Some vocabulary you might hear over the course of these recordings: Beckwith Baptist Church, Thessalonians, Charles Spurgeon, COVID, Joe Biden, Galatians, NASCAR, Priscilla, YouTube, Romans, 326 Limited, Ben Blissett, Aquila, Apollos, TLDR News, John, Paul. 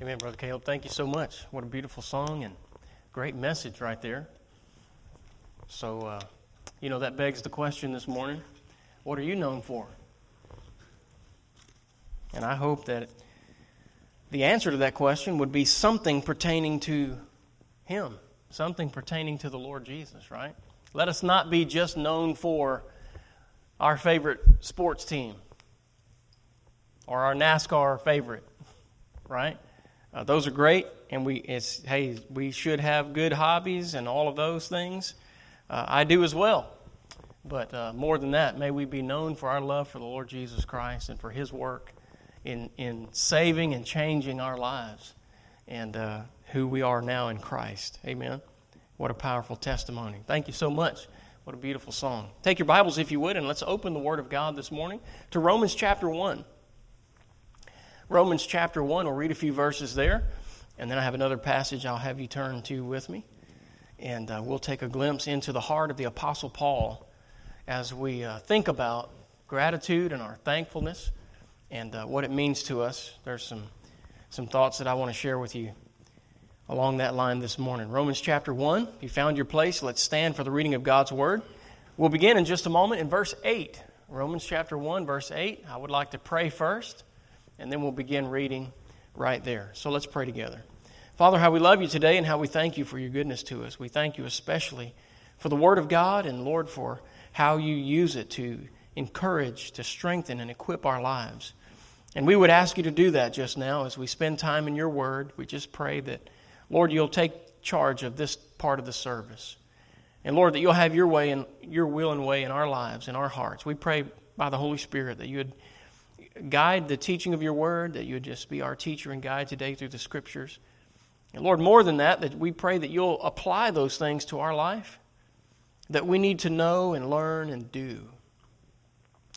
Amen, Brother Caleb. Thank you so much. What a beautiful song and great message right there. So, that begs the question this morning, what are you known for? And I hope that the answer to that question would be something pertaining to Him, something pertaining to the Lord Jesus, right? Let us not be just known for our favorite sports team or our NASCAR favorite, right? Those are great, and we should have good hobbies and all of those things. I do as well, but more than that, may we be known for our love for the Lord Jesus Christ and for His work in saving and changing our lives and who we are now in Christ. Amen. What a powerful testimony. Thank you so much. What a beautiful song. Take your Bibles, if you would, and let's open the Word of God this morning to Romans chapter 1. Romans chapter 1, we'll read a few verses there, and then I have another passage I'll have you turn to with me, and we'll take a glimpse into the heart of the Apostle Paul as we think about gratitude and our thankfulness and what it means to us. There's some thoughts that I want to share with you along that line this morning. Romans chapter 1, if you found your place, let's stand for the reading of God's Word. We'll begin in just a moment in verse 8. Romans chapter 1, verse 8. I would like to pray first, and then we'll begin reading right there. So let's pray together. Father, how we love you today and how we thank you for your goodness to us. We thank you especially for the Word of God and, Lord, for how you use it to encourage, to strengthen, and equip our lives. And we would ask you to do that just now as we spend time in your Word. We just pray that, Lord, you'll take charge of this part of the service. And Lord, that you'll have your way and your will and way in our lives, in our hearts. We pray by the Holy Spirit that you would guide the teaching of your word, that you would just be our teacher and guide today through the scriptures. And Lord, more than that we pray that you'll apply those things to our life that we need to know and learn and do.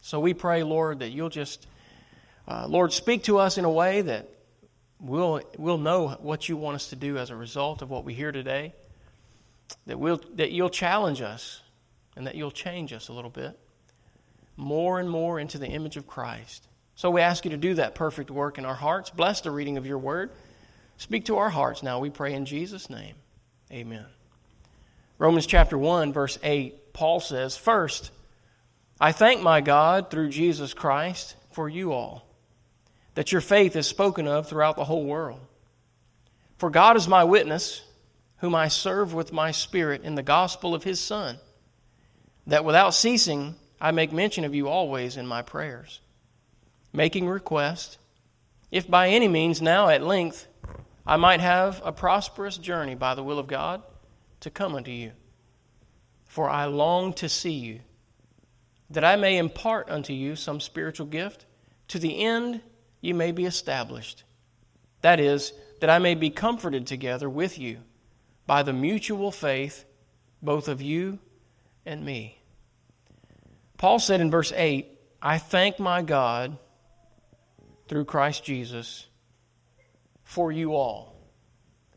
So we pray, Lord, that you'll just, Lord, speak to us in a way that we'll know what you want us to do as a result of what we hear today, that you'll challenge us and that you'll change us a little bit more and more into the image of Christ. So we ask you to do that perfect work in our hearts. Bless the reading of your word. Speak to our hearts now, we pray in Jesus' name. Amen. Romans chapter 1, verse 8, Paul says, "First, I thank my God through Jesus Christ for you all, that your faith is spoken of throughout the whole world. For God is my witness, whom I serve with my spirit in the gospel of His Son, that without ceasing I make mention of you always in my prayers, making request, if by any means now at length I might have a prosperous journey by the will of God to come unto you. For I long to see you, that I may impart unto you some spiritual gift, to the end you may be established. That is, that I may be comforted together with you by the mutual faith, both of you and me." Paul said in verse 8, "I thank my God through Christ Jesus for you all."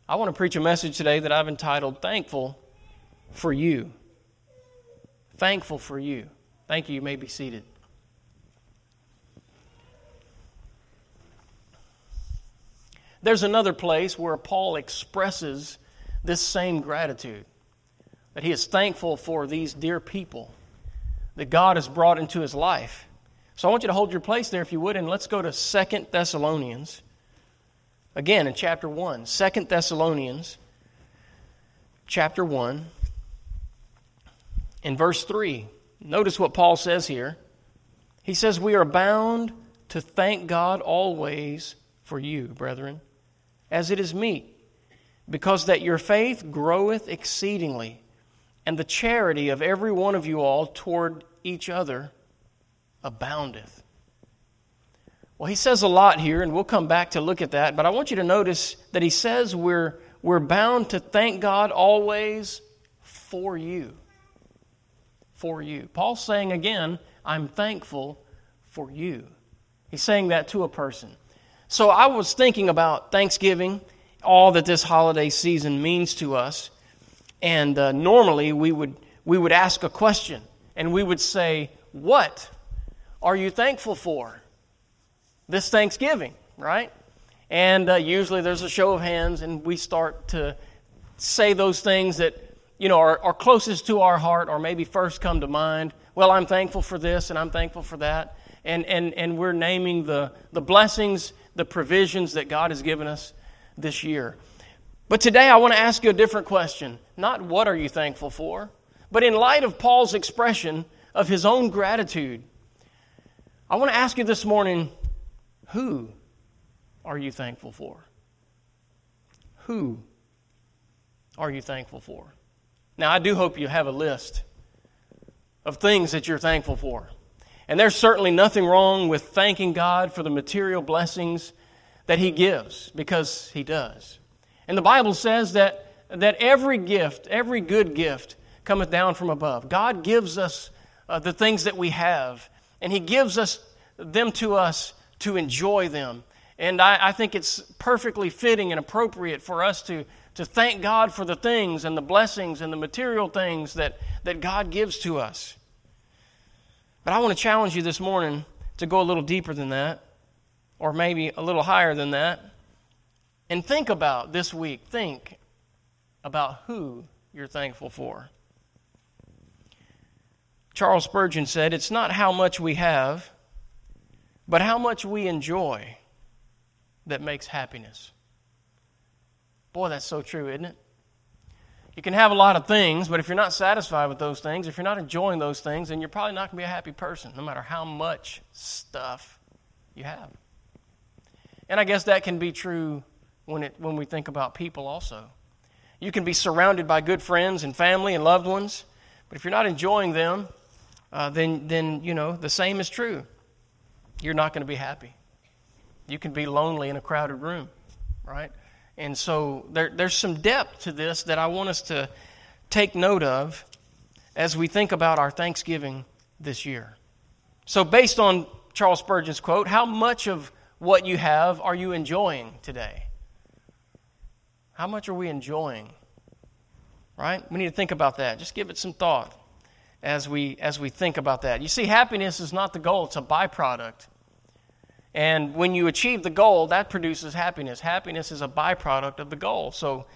I want to preach a message today that I've entitled, "Thankful for You." Thankful for you. Thank you. You may be seated. There's another place where Paul expresses this same gratitude, that he is thankful for these dear people that God has brought into his life. So I want you to hold your place there, if you would, and let's go to 2 Thessalonians, again in chapter 1. 2 Thessalonians, chapter 1, in verse 3. Notice what Paul says here. He says, "We are bound to thank God always for you, brethren, as it is meet, because that your faith groweth exceedingly, and the charity of every one of you all toward each other aboundeth." Well, he says a lot here, and we'll come back to look at that, but I want you to notice that he says we're bound to thank God always for you. For you. Paul's saying again, "I'm thankful for you." He's saying that to a person. So I was thinking about Thanksgiving, all that this holiday season means to us, and normally we would ask a question, and we would say, "What are you thankful for this Thanksgiving?" Right? And usually there's a show of hands, and we start to say those things that, you know, are closest to our heart or maybe first come to mind. Well, I'm thankful for this, and I'm thankful for that. And we're naming the blessings, the provisions that God has given us this year. But today I want to ask you a different question. Not what are you thankful for, but in light of Paul's expression of his own gratitude, I want to ask you this morning, who are you thankful for? Who are you thankful for? Now, I do hope you have a list of things that you're thankful for. And there's certainly nothing wrong with thanking God for the material blessings that He gives, because He does. And the Bible says that every gift, every good gift, cometh down from above. God gives us the things that we have, and He gives them to us to enjoy them. And I think it's perfectly fitting and appropriate for us to thank God for the things and the blessings and the material things that God gives to us. But I want to challenge you this morning to go a little deeper than that, or maybe a little higher than that, and think about this week. Think about who you're thankful for. Charles Spurgeon said, "It's not how much we have, but how much we enjoy that makes happiness." Boy, that's so true, isn't it? You can have a lot of things, but if you're not satisfied with those things, if you're not enjoying those things, then you're probably not going to be a happy person, no matter how much stuff you have. And I guess that can be true when we think about people also. You can be surrounded by good friends and family and loved ones, but if you're not enjoying them, then you know the same is true. You're not going to be happy. You can be lonely in a crowded room, right? And so there's some depth to this that I want us to take note of as we think about our Thanksgiving this year. So based on Charles Spurgeon's quote, how much of what you have are you enjoying today? How much are we enjoying? Right? We need to think about that. Just give it some thought as we think about that. You see, happiness is not the goal. It's a byproduct. And when you achieve the goal, that produces happiness. Happiness is a byproduct of the goal. So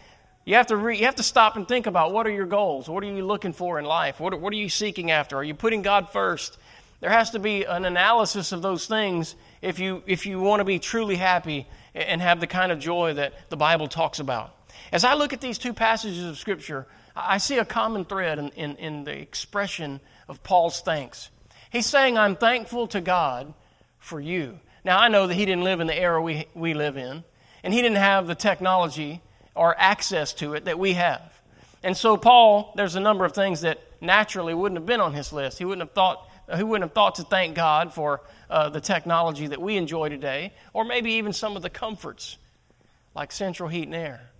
you have to stop and think about, what are your goals? What are you looking for in life? What are you seeking after? Are you putting God first? There has to be an analysis of those things if you want to be truly happy and have the kind of joy that the Bible talks about. As I look at these two passages of Scripture, I see a common thread in the expression of Paul's thanks. He's saying, I'm thankful to God for you. Now, I know that he didn't live in the era we live in, and he didn't have the technology or access to it that we have. And so Paul, there's a number of things that naturally wouldn't have been on his list. He wouldn't have thought to thank God for the technology that we enjoy today, or maybe even some of the comforts, like central heat and air,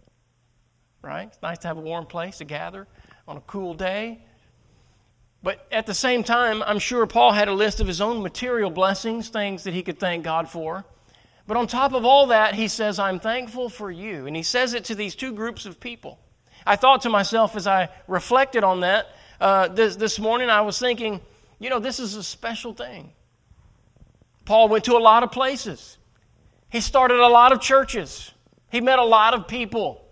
right? It's nice to have a warm place to gather on a cool day. But at the same time, I'm sure Paul had a list of his own material blessings, things that he could thank God for. But on top of all that, he says, I'm thankful for you. And he says it to these two groups of people. I thought to myself as I reflected on that this morning, I was thinking, you know, this is a special thing. Paul went to a lot of places. He started a lot of churches. He met a lot of people.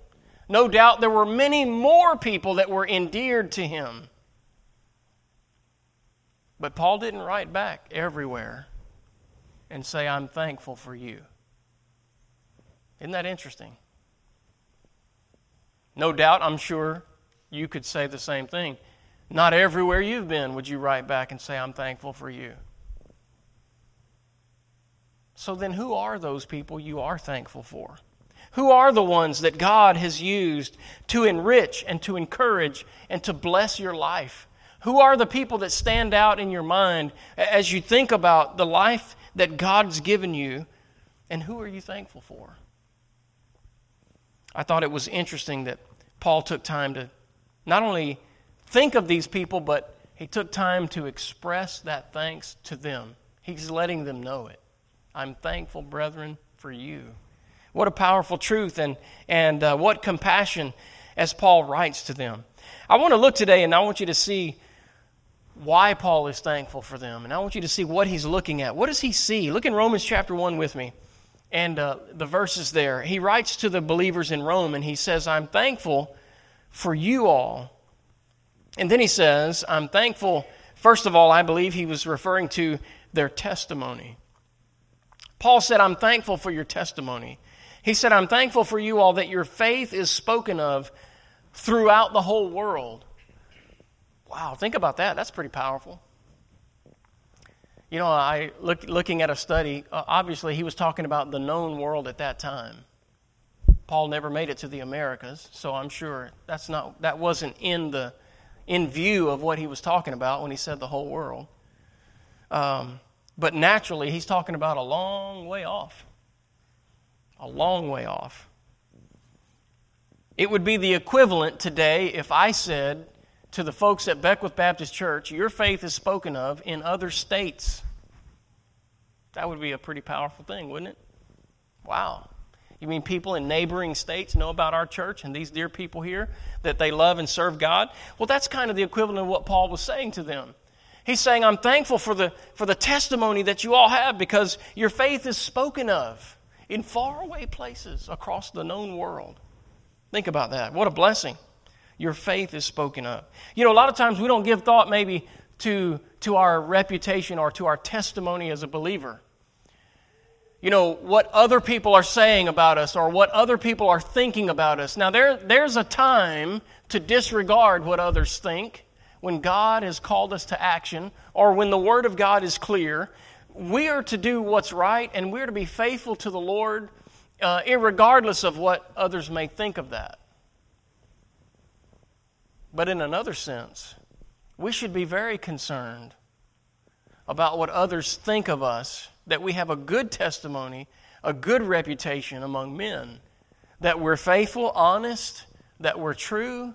No doubt there were many more people that were endeared to him. But Paul didn't write back everywhere and say, I'm thankful for you. Isn't that interesting? No doubt, I'm sure you could say the same thing. Not everywhere you've been would you write back and say, I'm thankful for you. So then who are those people you are thankful for? Who are the ones that God has used to enrich and to encourage and to bless your life? Who are the people that stand out in your mind as you think about the life that God's given you, and who are you thankful for? I thought it was interesting that Paul took time to not only think of these people, but he took time to express that thanks to them. He's letting them know it. I'm thankful, brethren, for you. What a powerful truth and what compassion as Paul writes to them. I want to look today, and I want you to see why Paul is thankful for them. And I want you to see what he's looking at. What does he see? Look in Romans chapter 1 with me. and the verses there. He writes to the believers in Rome, and he says, I'm thankful for you all. And then he says, I'm thankful. First of all, I believe he was referring to their testimony. Paul said, I'm thankful for your testimony. He said, I'm thankful for you all that your faith is spoken of throughout the whole world. Wow, think about that. That's pretty powerful. You know, I looking at a study, obviously he was talking about the known world at that time. Paul never made it to the Americas, so I'm sure that wasn't in view of what he was talking about when he said the whole world. But naturally, he's talking about a long way off. It would be the equivalent today if I said to the folks at Beckwith Baptist Church, your faith is spoken of in other states. That would be a pretty powerful thing, wouldn't it? Wow. You mean people in neighboring states know about our church and these dear people here that they love and serve God? Well, that's kind of the equivalent of what Paul was saying to them. He's saying, I'm thankful for the testimony that you all have because your faith is spoken of in faraway places across the known world. Think about that. What a blessing. Your faith is spoken of. You know, a lot of times we don't give thought maybe to our reputation or to our testimony as a believer. You know, what other people are saying about us or what other people are thinking about us. Now, there's a time to disregard what others think when God has called us to action or when the Word of God is clear. We are to do what's right and we're to be faithful to the Lord irregardless of what others may think of that. But in another sense, we should be very concerned about what others think of us, that we have a good testimony, a good reputation among men, that we're faithful, honest, that we're true,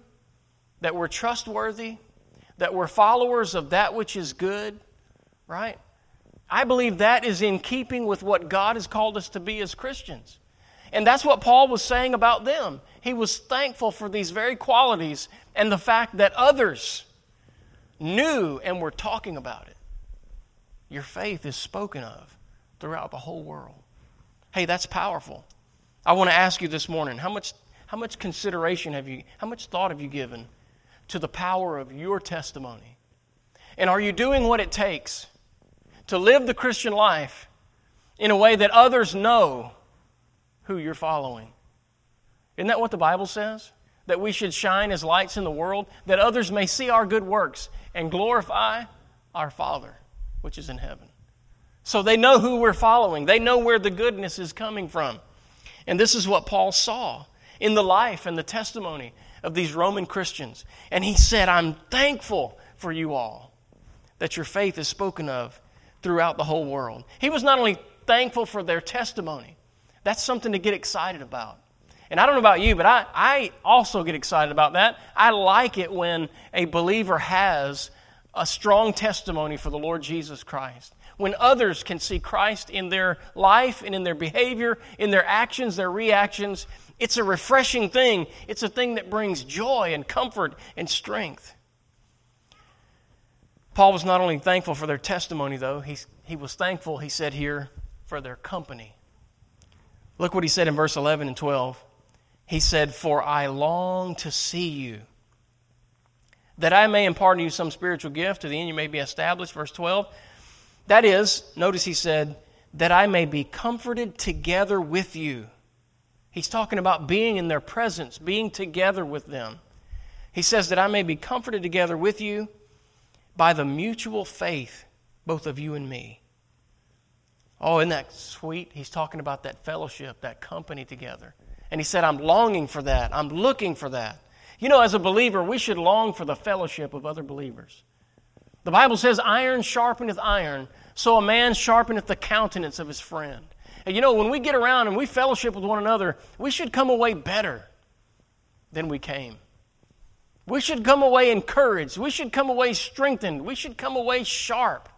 that we're trustworthy, that we're followers of that which is good, right? I believe that is in keeping with what God has called us to be as Christians. And that's what Paul was saying about them. He was thankful for these very qualities and the fact that others knew and were talking about it. Your faith is spoken of throughout the whole world. Hey, that's powerful. I want to ask you this morning, how much consideration have you, how much thought have you given to the power of your testimony? And are you doing what it takes to live the Christian life in a way that others know who you're following? Isn't that what the Bible says? That we should shine as lights in the world, that others may see our good works and glorify our Father, which is in heaven. So they know who we're following. They know where the goodness is coming from. And this is what Paul saw in the life and the testimony of these Roman Christians. And he said, I'm thankful for you all that your faith is spoken of throughout the whole world. He was not only thankful for their testimony, that's something to get excited about. And I don't know about you, but I also get excited about that. I like it when a believer has a strong testimony for the Lord Jesus Christ, when others can see Christ in their life and in their behavior, in their actions, their reactions. It's a refreshing thing. It's a thing that brings joy and comfort and strength. Paul was not only thankful for their testimony, though. He was thankful, he said here, for their company. Look what he said in verse 11 and 12. He said, for I long to see you, that I may impart to you some spiritual gift, to the end you may be established. Verse 12. That is, notice he said, that I may be comforted together with you. He's talking about being in their presence, being together with them. He says that I may be comforted together with you by the mutual faith, both of you and me. Oh, isn't that sweet? He's talking about that fellowship, that company together. And he said, I'm longing for that. I'm looking for that. You know, as a believer, we should long for the fellowship of other believers. The Bible says, iron sharpeneth iron, so a man sharpeneth the countenance of his friend. And you know, when we get around and we fellowship with one another, we should come away better than we came. We should come away encouraged. We should come away strengthened. We should come away sharp.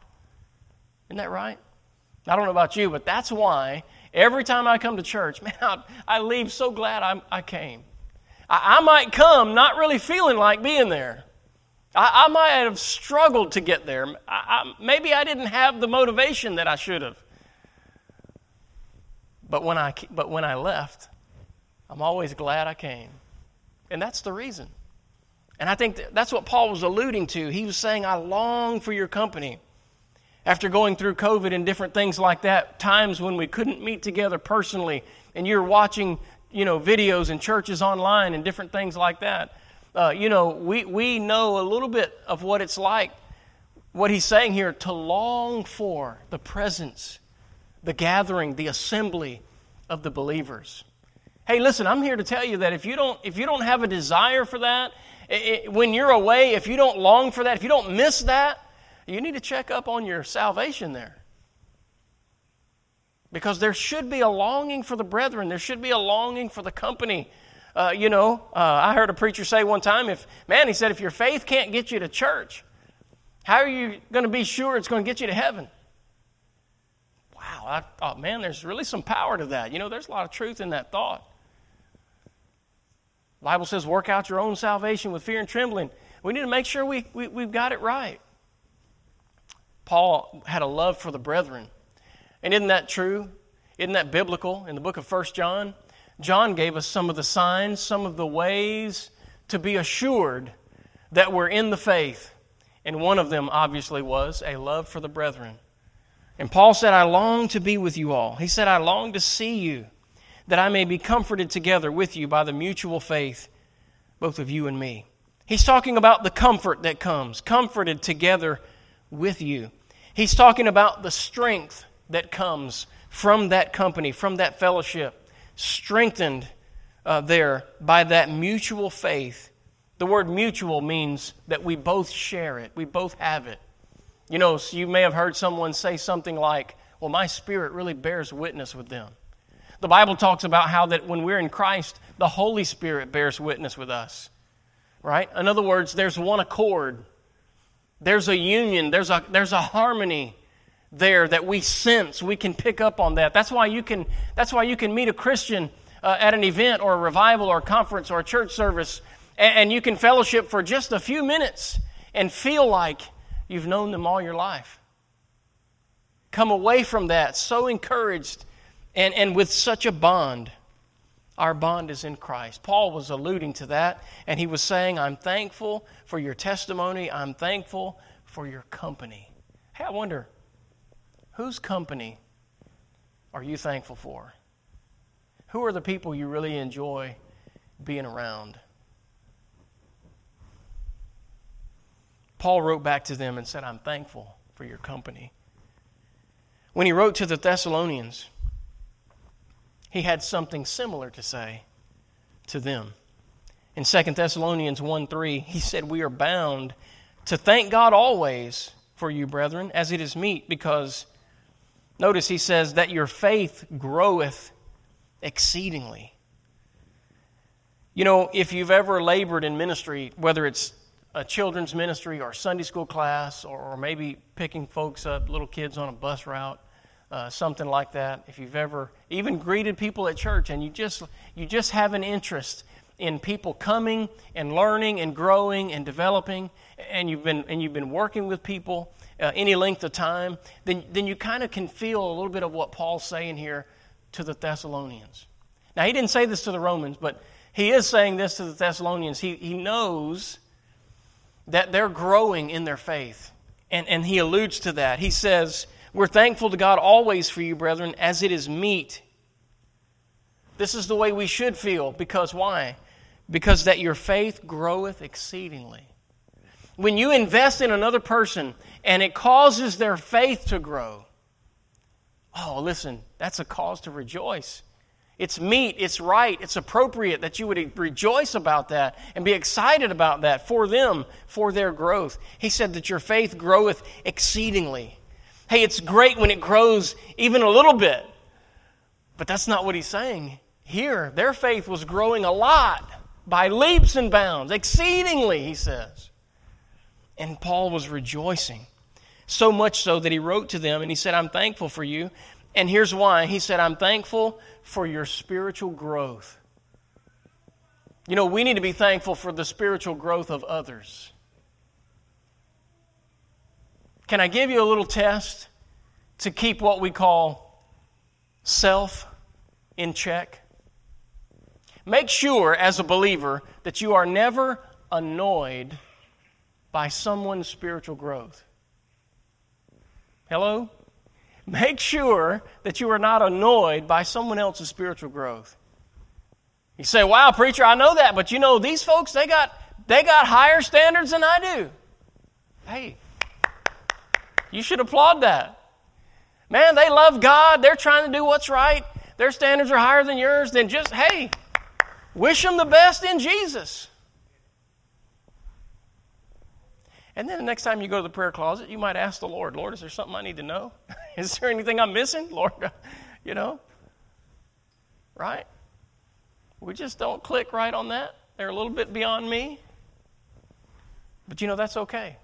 Isn't that right? I don't know about you, but that's why every time I come to church, man, I leave so glad I came. I might come not really feeling like being there. I might have struggled to get there. Maybe I didn't have the motivation that I should have. But when I left, I'm always glad I came. And that's the reason. And I think that's what Paul was alluding to. He was saying, I long for your company. After going through COVID and different things like that, times when we couldn't meet together personally, and you're watching, videos and churches online and different things like that, we know a little bit of what it's like, what he's saying here, to long for the presence, the gathering, the assembly of the believers. Hey, listen, I'm here to tell you that if you don't have a desire for that, when you're away, if you don't long for that, if you don't miss that, you need to check up on your salvation there. Because there should be a longing for the brethren. There should be a longing for the company. I heard a preacher say one time, he said, if your faith can't get you to church, how are you going to be sure it's going to get you to heaven? Wow, I thought, man, there's really some power to that. There's a lot of truth in that thought. The Bible says, work out your own salvation with fear and trembling. We need to make sure we've got it right. Paul had a love for the brethren. And isn't that true? Isn't that biblical? In the book of 1 John, John gave us some of the signs, some of the ways to be assured that we're in the faith. And one of them, obviously, was a love for the brethren. And Paul said, I long to be with you all. He said, I long to see you, that I may be comforted together with you by the mutual faith, both of you and me. He's talking about the comfort that comes, comforted together with you. He's talking about the strength that comes from that company, from that fellowship, strengthened there by that mutual faith. The word mutual means that we both share it, we both have it. So you may have heard someone say something like, well, my spirit really bears witness with them. The Bible talks about how that when we're in Christ, the Holy Spirit bears witness with us, right? In other words, there's one accord. There's a union. There's a harmony there that we sense. We can pick up on that. That's why you can meet a Christian at an event or a revival or a conference or a church service, and you can fellowship for just a few minutes and feel like you've known them all your life. Come away from that so encouraged and with such a bond. Our bond is in Christ. Paul was alluding to that, and he was saying, I'm thankful for your testimony. I'm thankful for your company. Hey, I wonder, whose company are you thankful for? Who are the people you really enjoy being around? Paul wrote back to them and said, I'm thankful for your company. When he wrote to the Thessalonians, he had something similar to say to them. In 2 Thessalonians 1:3, he said, we are bound to thank God always for you, brethren, as it is meet, because, notice he says, that your faith groweth exceedingly. If you've ever labored in ministry, whether it's a children's ministry or Sunday school class, or maybe picking folks up, little kids on a bus route, something like that. If you've ever even greeted people at church and you just have an interest in people coming and learning and growing and developing, and you've been working with people any length of time, then you kind of can feel a little bit of what Paul's saying here to the Thessalonians. Now, he didn't say this to the Romans, but he is saying this to the Thessalonians. He knows that they're growing in their faith, and he alludes to that. He says, we're thankful to God always for you, brethren, as it is meet. This is the way we should feel, because why? Because that your faith groweth exceedingly. When you invest in another person and it causes their faith to grow, oh, listen, that's a cause to rejoice. It's meet, it's right, it's appropriate that you would rejoice about that and be excited about that for them, for their growth. He said that your faith groweth exceedingly. Hey, it's great when it grows even a little bit. But that's not what he's saying here. Their faith was growing a lot, by leaps and bounds, exceedingly, he says. And Paul was rejoicing, so much so that he wrote to them and he said, I'm thankful for you. And here's why. He said, I'm thankful for your spiritual growth. We need to be thankful for the spiritual growth of others. Can I give you a little test to keep what we call self in check. Make sure, as a believer, that you are never annoyed by someone's spiritual growth. Hello? Make sure that you are not annoyed by someone else's spiritual growth. You say, wow, preacher, I know that, but you know, these folks, they got higher standards than I do. Hey, you should applaud that. Man, they love God. They're trying to do what's right. Their standards are higher than yours. Then just, hey, wish them the best in Jesus. And then the next time you go to the prayer closet, you might ask the Lord, Lord, is there something I need to know? Is there anything I'm missing, Lord? You know, right? We just don't click right on that. They're a little bit beyond me. But you know, that's okay.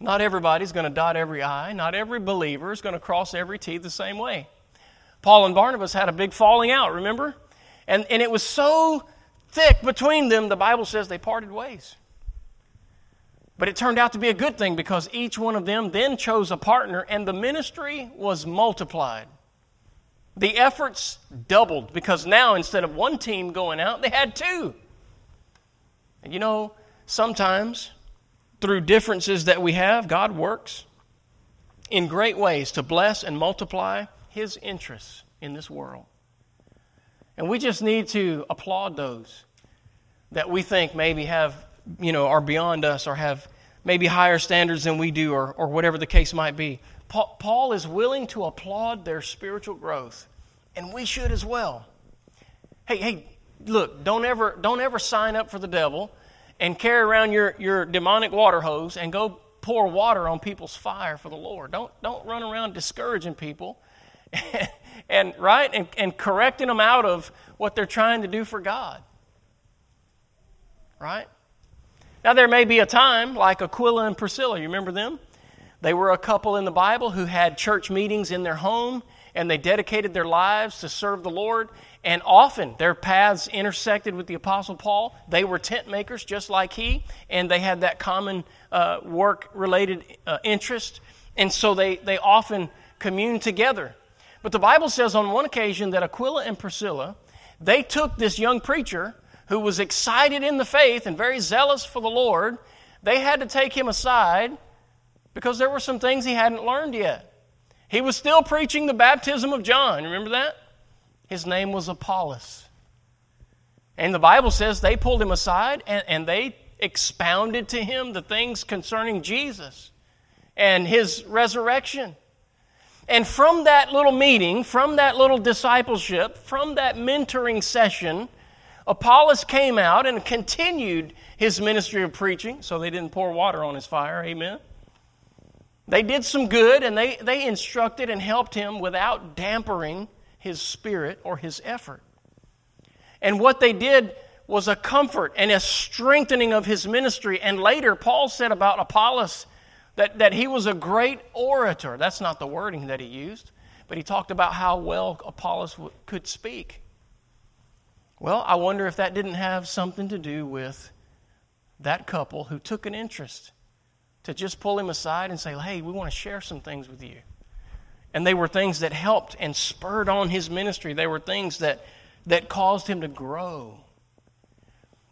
Not everybody's going to dot every I. Not every believer is going to cross every T the same way. Paul and Barnabas had a big falling out, remember? And it was so thick between them, the Bible says they parted ways. But it turned out to be a good thing because each one of them then chose a partner and the ministry was multiplied. The efforts doubled because now instead of one team going out, they had two. And you know, sometimes through differences that we have, God works in great ways to bless and multiply His interests in this world. And we just need to applaud those that we think maybe have, you know, are beyond us or have maybe higher standards than we do or whatever the case might be. Paul is willing to applaud their spiritual growth, and we should as well. Hey, look, don't ever sign up for the devil and carry around your demonic water hose and go pour water on people's fire for the Lord. Don't run around discouraging people and correcting them out of what they're trying to do for God. Right? Now, there may be a time like Aquila and Priscilla. You remember them? They were a couple in the Bible who had church meetings in their home, and they dedicated their lives to serve the Lord. And often their paths intersected with the Apostle Paul. They were tent makers just like he, and they had that common work-related interest. And so they often communed together. But the Bible says on one occasion that Aquila and Priscilla, they took this young preacher who was excited in the faith and very zealous for the Lord. They had to take him aside because there were some things he hadn't learned yet. He was still preaching the baptism of John. Remember that? His name was Apollos. And the Bible says they pulled him aside and they expounded to him the things concerning Jesus and His resurrection. And from that little meeting, from that little discipleship, from that mentoring session, Apollos came out and continued his ministry of preaching, so they didn't pour water on his fire, amen. They did some good, and they instructed and helped him without dampering his spirit or his effort. And what they did was a comfort and a strengthening of his ministry. And later, Paul said about Apollos that he was a great orator. That's not the wording that he used, but he talked about how well Apollos could speak. Well, I wonder if that didn't have something to do with that couple who took an interest to just pull him aside and say, hey, we want to share some things with you. And they were things that helped and spurred on his ministry. They were things that caused him to grow.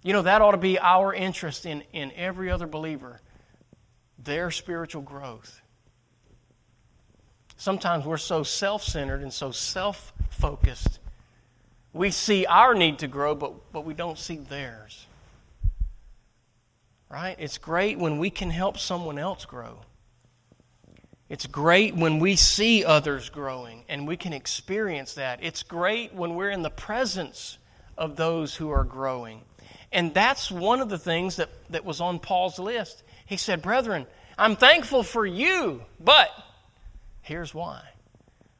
You know, that ought to be our interest in every other believer, their spiritual growth. Sometimes we're so self-centered and so self-focused. We see our need to grow, but we don't see theirs. Right? It's great when we can help someone else grow. It's great when we see others growing and we can experience that. It's great when we're in the presence of those who are growing. And that's one of the things that was on Paul's list. He said, brethren, I'm thankful for you, but here's why.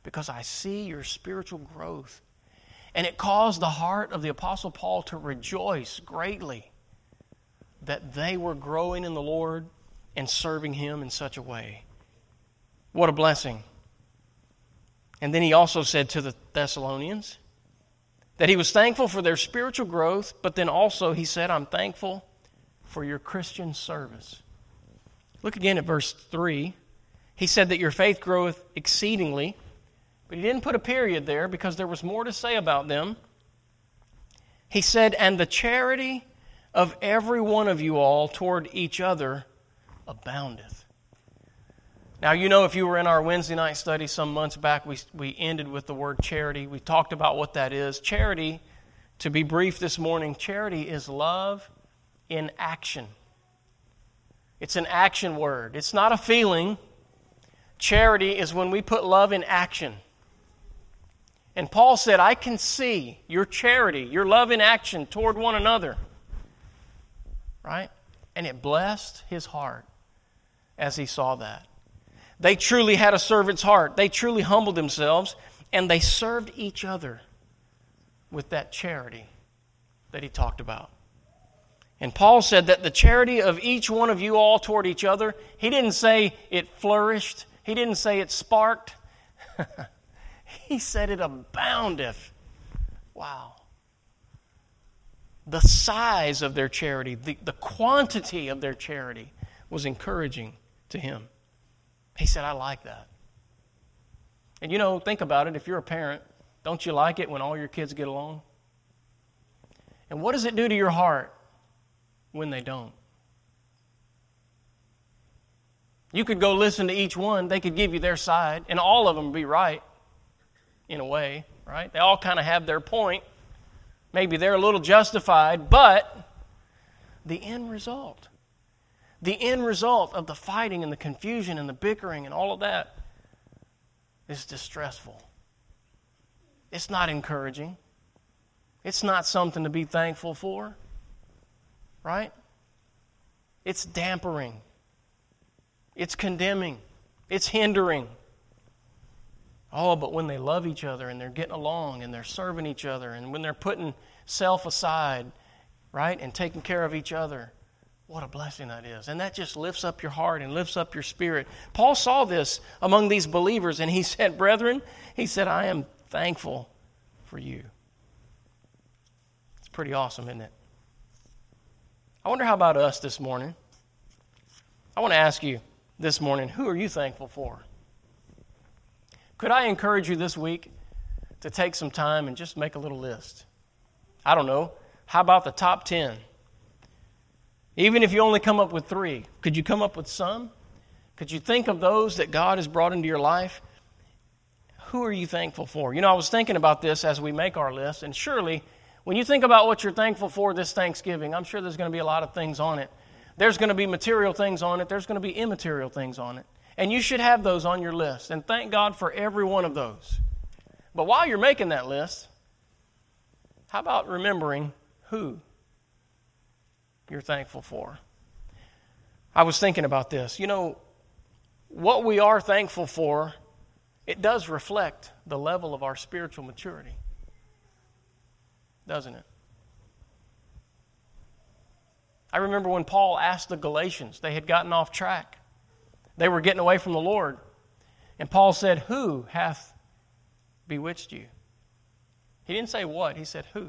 Because I see your spiritual growth. And it caused the heart of the Apostle Paul to rejoice greatly that they were growing in the Lord and serving Him in such a way. What a blessing. And then he also said to the Thessalonians that he was thankful for their spiritual growth, but then also he said, I'm thankful for your Christian service. Look again at verse 3. He said that your faith groweth exceedingly, But he didn't put a period there because there was more to say about them. He said, and the charity of every one of you all toward each other aboundeth. Now, you know, if you were in our Wednesday night study some months back, we ended with the word charity. We talked about what that is. Charity, to be brief this morning, charity is love in action. It's an action word. It's not a feeling. Charity is when we put love in action. And Paul said, I can see your charity, your love in action toward one another. Right? And it blessed his heart as he saw that. They truly had a servant's heart. They truly humbled themselves, and they served each other with that charity that he talked about. And Paul said that the charity of each one of you all toward each other, he didn't say it flourished. He didn't say it sparked. He said it aboundeth. Wow. The size of their charity, the quantity of their charity was encouraging to him. He said, I like that. And you know, think about it. If you're a parent, don't you like it when all your kids get along? And what does it do to your heart when they don't? You could go listen to each one. They could give you their side, and all of them would be right in a way, right? They all kind of have their point. Maybe they're a little justified, but the end result of the fighting and the confusion and the bickering and all of that is distressful. It's not encouraging. It's not something to be thankful for, right? It's dampering. It's condemning. It's hindering. Oh, but when they love each other and they're getting along and they're serving each other and when they're putting self aside, right, and taking care of each other, what a blessing that is. And that just lifts up your heart and lifts up your spirit. Paul saw this among these believers, and he said, brethren, he said, I am thankful for you. It's pretty awesome, isn't it? I wonder how about us this morning. I want to ask you this morning, who are you thankful for? Could I encourage you this week to take some time and just make a little list? I don't know. How about the top 10? Even if you only come up with 3, could you come up with some? Could you think of those that God has brought into your life? Who are you thankful for? You know, I was thinking about this as we make our list, and surely when you think about what you're thankful for this Thanksgiving, I'm sure there's going to be a lot of things on it. There's going to be material things on it. There's going to be immaterial things on it. And you should have those on your list, and thank God for every one of those. But while you're making that list, how about remembering who you're thankful for? I was thinking about this. You know, what we are thankful for, it does reflect the level of our spiritual maturity, doesn't it? I remember when Paul asked the Galatians, they had gotten off track. They were getting away from the Lord. And Paul said, who hath bewitched you? He didn't say what, he said who.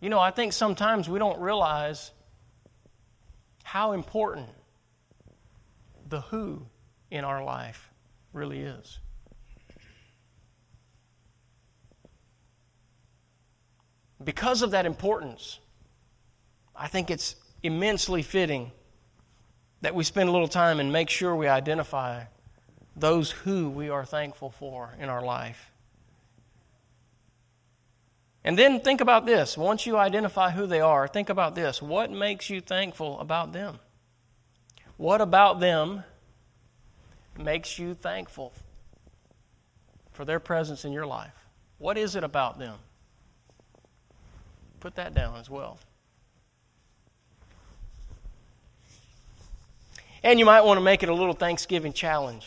You know, I think sometimes we don't realize how important the who in our life really is. Because of that importance, I think it's immensely fitting that we spend a little time and make sure we identify those who we are thankful for in our life. And then think about this. Once you identify who they are, think about this. What makes you thankful about them? What about them makes you thankful for their presence in your life? What is it about them? Put that down as well. And you might want to make it a little Thanksgiving challenge.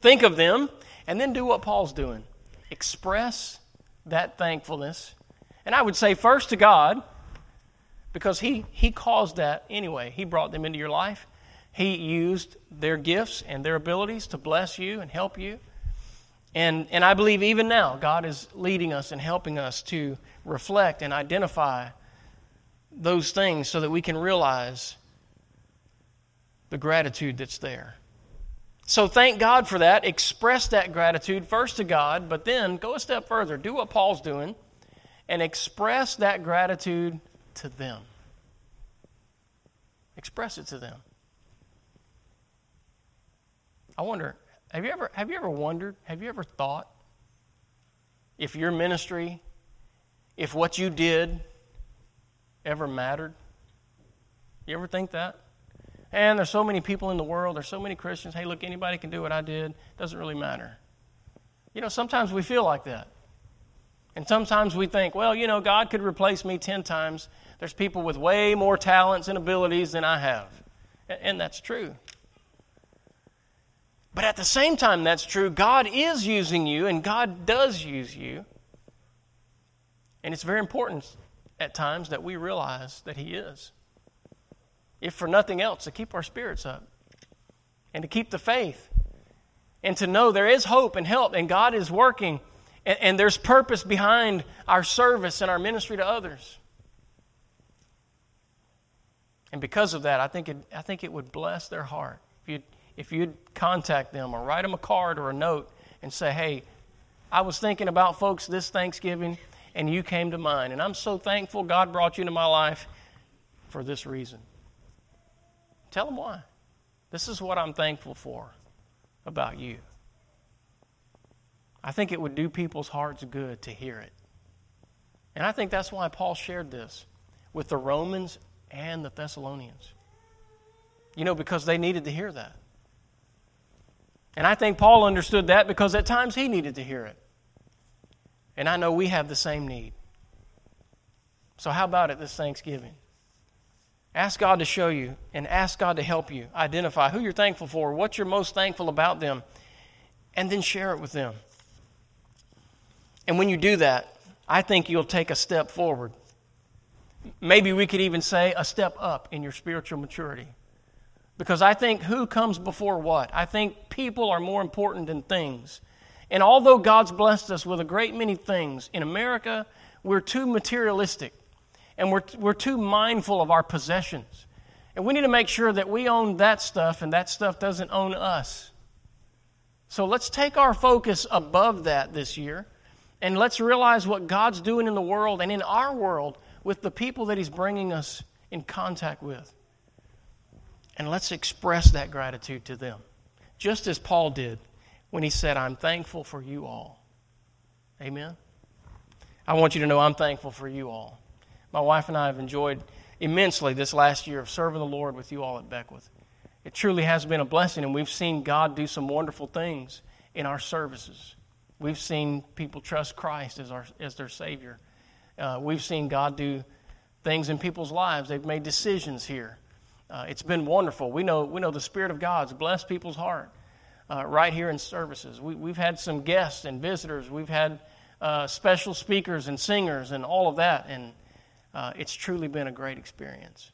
Think of them, and then do what Paul's doing. Express that thankfulness. And I would say first to God, because He caused that anyway. He brought them into your life. He used their gifts and their abilities to bless you and help you. And I believe even now, God is leading us and helping us to reflect and identify those things so that we can realize the gratitude that's there. So thank God for that. Express that gratitude first to God, but then go a step further. Do what Paul's doing and express that gratitude to them. Express it to them. I wonder, have you ever wondered, have you ever thought if your ministry, if what you did ever mattered? You ever think that? And there's so many people in the world, there's so many Christians, hey, look, anybody can do what I did, it doesn't really matter. You know, sometimes we feel like that. And sometimes we think, well, you know, God could replace me 10 times. There's people with way more talents and abilities than I have. And that's true. But at the same time that's true, God is using you and God does use you. And it's very important at times that we realize that He is. If for nothing else, to keep our spirits up and to keep the faith and to know there is hope and help and God is working and there's purpose behind our service and our ministry to others. And because of that, I think it would bless their heart if you'd contact them or write them a card or a note and say, hey, I was thinking about folks this Thanksgiving and you came to mind, and I'm so thankful God brought you into my life for this reason. Tell them why. This is what I'm thankful for about you. I think it would do people's hearts good to hear it. And I think that's why Paul shared this with the Romans and the Thessalonians. You know, because they needed to hear that. And I think Paul understood that because at times he needed to hear it. And I know we have the same need. So how about it this Thanksgiving? Ask God to show you and ask God to help you identify who you're thankful for, what you're most thankful about them, and then share it with them. And when you do that, I think you'll take a step forward. Maybe we could even say a step up in your spiritual maturity. Because I think who comes before what? I think people are more important than things. And although God's blessed us with a great many things, in America, we're too materialistic. And we're too mindful of our possessions. And we need to make sure that we own that stuff and that stuff doesn't own us. So let's take our focus above that this year and let's realize what God's doing in the world and in our world with the people that He's bringing us in contact with. And let's express that gratitude to them, just as Paul did when he said, I'm thankful for you all. Amen? I want you to know I'm thankful for you all. My wife and I have enjoyed immensely this last year of serving the Lord with you all at Beckwith. It truly has been a blessing, and we've seen God do some wonderful things in our services. We've seen people trust Christ as their Savior. We've seen God do things in people's lives. They've made decisions here. It's been wonderful. We know the Spirit of God's blessed people's heart right here in services. We've had some guests and visitors. We've had special speakers and singers and all of that, and it's truly been a great experience.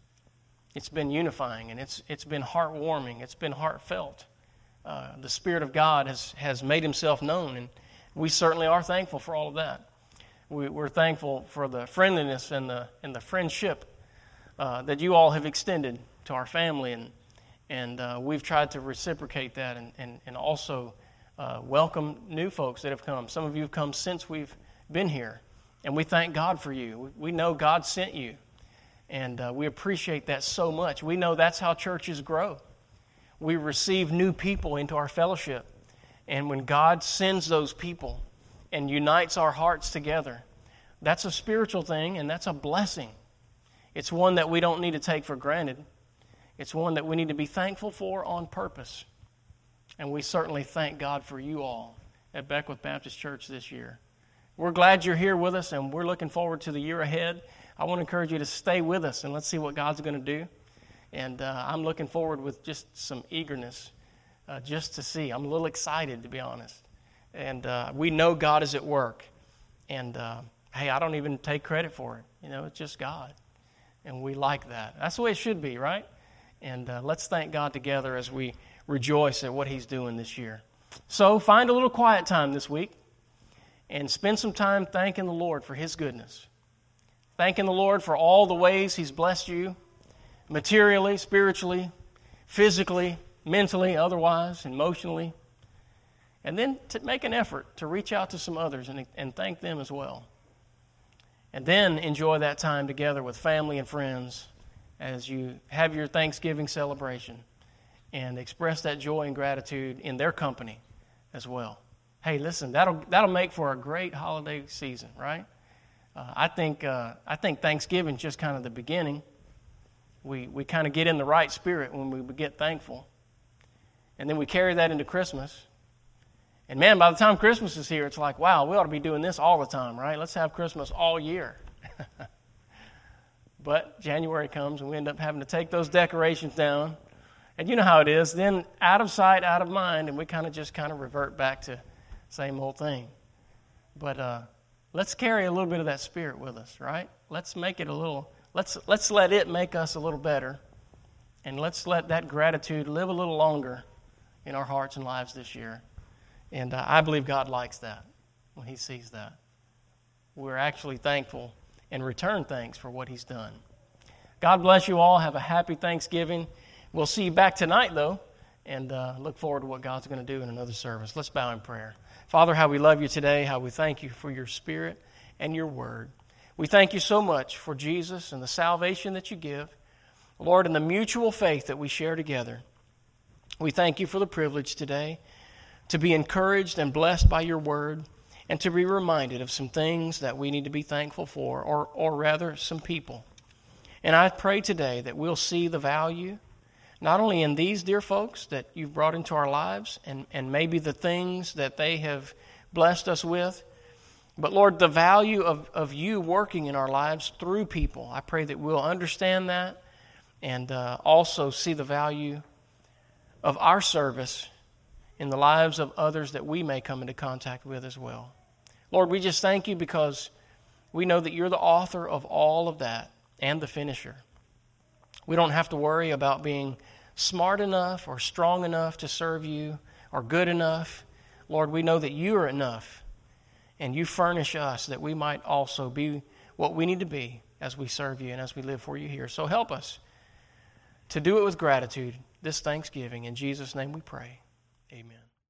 It's been unifying, and it's been heartwarming. It's been heartfelt. The Spirit of God has made Himself known, and we certainly are thankful for all of that. We're thankful for the friendliness and the friendship that you all have extended to our family, and we've tried to reciprocate that and also welcome new folks that have come. Some of you have come since we've been here. And we thank God for you. We know God sent you. And we appreciate that so much. We know that's how churches grow. We receive new people into our fellowship. And when God sends those people and unites our hearts together, that's a spiritual thing and that's a blessing. It's one that we don't need to take for granted. It's one that we need to be thankful for on purpose. And we certainly thank God for you all at Beckwith Baptist Church this year. We're glad you're here with us, and we're looking forward to the year ahead. I want to encourage you to stay with us, and let's see what God's going to do. And I'm looking forward with just some eagerness just to see. I'm a little excited, to be honest. And we know God is at work. And, hey, I don't even take credit for it. You know, it's just God. And we like that. That's the way it should be, right? And let's thank God together as we rejoice at what He's doing this year. So find a little quiet time this week. And spend some time thanking the Lord for His goodness. Thanking the Lord for all the ways He's blessed you, materially, spiritually, physically, mentally, otherwise, emotionally. And then to make an effort to reach out to some others and thank them as well. And then enjoy that time together with family and friends as you have your Thanksgiving celebration and express that joy and gratitude in their company as well. Hey, listen, that'll make for a great holiday season, right? I think Thanksgiving's just kind of the beginning. We kind of get in the right spirit when we get thankful. And then we carry that into Christmas. And man, by the time Christmas is here, it's like, wow, we ought to be doing this all the time, right? Let's have Christmas all year. But January comes and we end up having to take those decorations down. And you know how it is. Then out of sight, out of mind, and we kind of revert back to same old thing. But let's carry a little bit of that spirit with us, right? Let's make it a little, let's let it make us a little better. And let's let that gratitude live a little longer in our hearts and lives this year. And I believe God likes that when He sees that. We're actually thankful and return thanks for what He's done. God bless you all. Have a happy Thanksgiving. We'll see you back tonight, though, and look forward to what God's going to do in another service. Let's bow in prayer. Father, how we love you today, how we thank you for your Spirit and your Word. We thank you so much for Jesus and the salvation that you give, Lord, and the mutual faith that we share together. We thank you for the privilege today to be encouraged and blessed by your Word and to be reminded of some things that we need to be thankful for, or rather, some people. And I pray today that we'll see the value not only in these dear folks that you've brought into our lives and maybe the things that they have blessed us with, but Lord, the value of you working in our lives through people. I pray that we'll understand that and also see the value of our service in the lives of others that we may come into contact with as well. Lord, we just thank you because we know that you're the author of all of that and the finisher. We don't have to worry about being smart enough or strong enough to serve you or good enough. Lord, we know that you are enough and you furnish us that we might also be what we need to be as we serve you and as we live for you here. So help us to do it with gratitude this Thanksgiving. In Jesus' name we pray. Amen.